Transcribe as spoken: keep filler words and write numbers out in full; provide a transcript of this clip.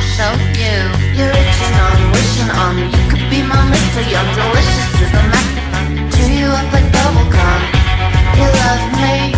I'll show you. You're itching on, wishing on. You could be my mister, you're delicious to the maximum. Do you up like bubblegum? You love me.